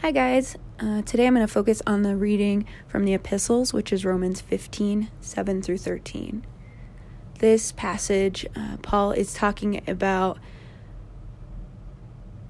Hi guys, today I'm going to focus on the reading from the epistles, which is Romans 15, 7 through 13. This passage, Paul is talking about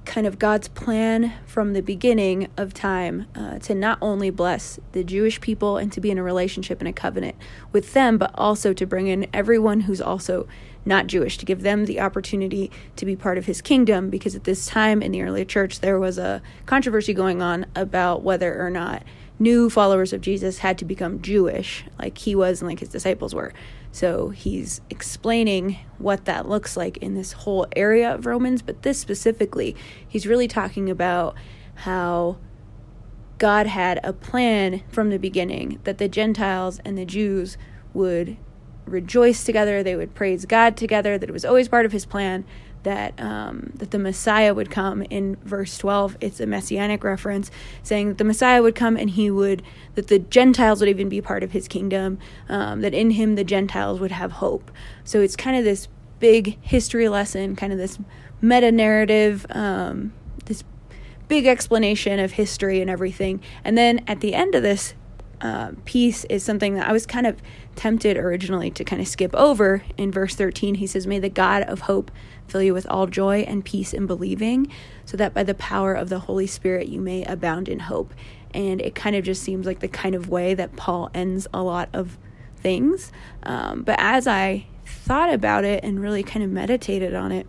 kind of God's plan from the beginning of time to not only bless the Jewish people and to be in a relationship and a covenant with them, but also to bring in everyone who's also not Jewish, to give them the opportunity to be part of his kingdom, because at this time in the early church, there was a controversy going on about whether or not new followers of Jesus had to become Jewish, like he was and like his disciples were. So he's explaining what that looks like in this whole area of Romans, but this specifically, he's really talking about how God had a plan from the beginning that the Gentiles and the Jews would rejoice together, they would praise God together, that it was always part of his plan, that that the Messiah would come. In verse 12, it's a messianic reference, saying that the Messiah would come and that the Gentiles would even be part of his kingdom, that in him the Gentiles would have hope. So it's kind of this big history lesson, kind of this meta-narrative, this big explanation of history and everything. And then at the end of this piece is something that I was kind of tempted originally to kind of skip over. In verse 13, he says, "May the God of hope fill you with all joy and peace in believing, so that by the power of the Holy Spirit you may abound in hope." And it kind of just seems like the kind of way that Paul ends a lot of things. But as I thought about it and really kind of meditated on it,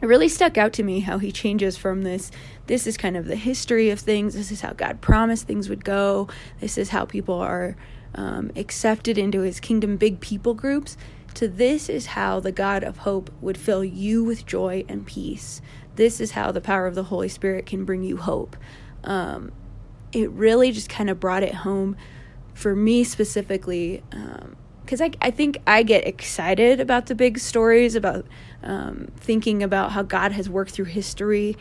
it really stuck out to me how he changes from this is kind of the history of things, this is how God promised things would go, this is how people are accepted into his kingdom, big people groups, to this is how the God of hope would fill you with joy and peace. This is how the power of the Holy Spirit can bring you hope. It really just kind of brought it home for me specifically, because I think I get excited about the big stories, about thinking about how God has worked through history.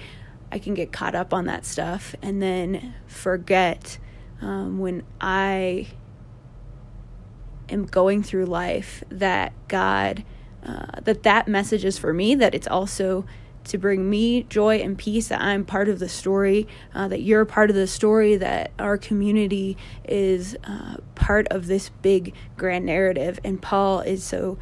I can get caught up on that stuff and then forget when I am going through life that God, that message is for me, that it's also to bring me joy and peace, that I'm part of the story, that you're part of the story, that our community is part of this big grand narrative. And Paul is so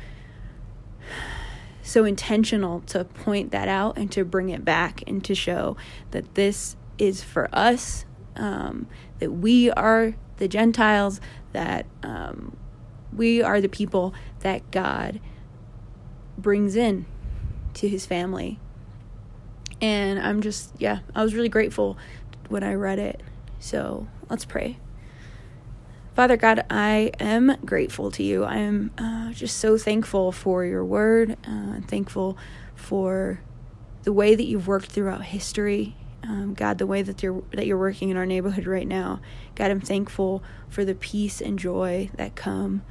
intentional to point that out and to bring it back and to show that this is for us, that we are the Gentiles, that we are the people that God brings in to his family. And I'm just, I was really grateful when I read it. So let's pray. Father God, I am grateful to you. I am just so thankful for your word, thankful for the way that you've worked throughout history. God, the way that you're working in our neighborhood right now. God, I'm thankful for the peace and joy that come,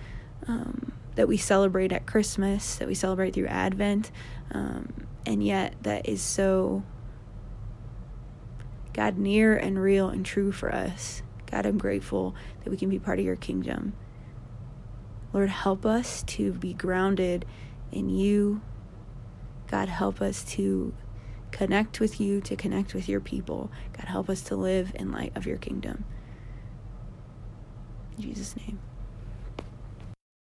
that we celebrate at Christmas, that we celebrate through Advent, and yet that is so, God, near and real and true for us. God, I'm grateful that we can be part of your kingdom. Lord, help us to be grounded in you. God, help us to connect with you, to connect with your people. God, help us to live in light of your kingdom. In Jesus' name.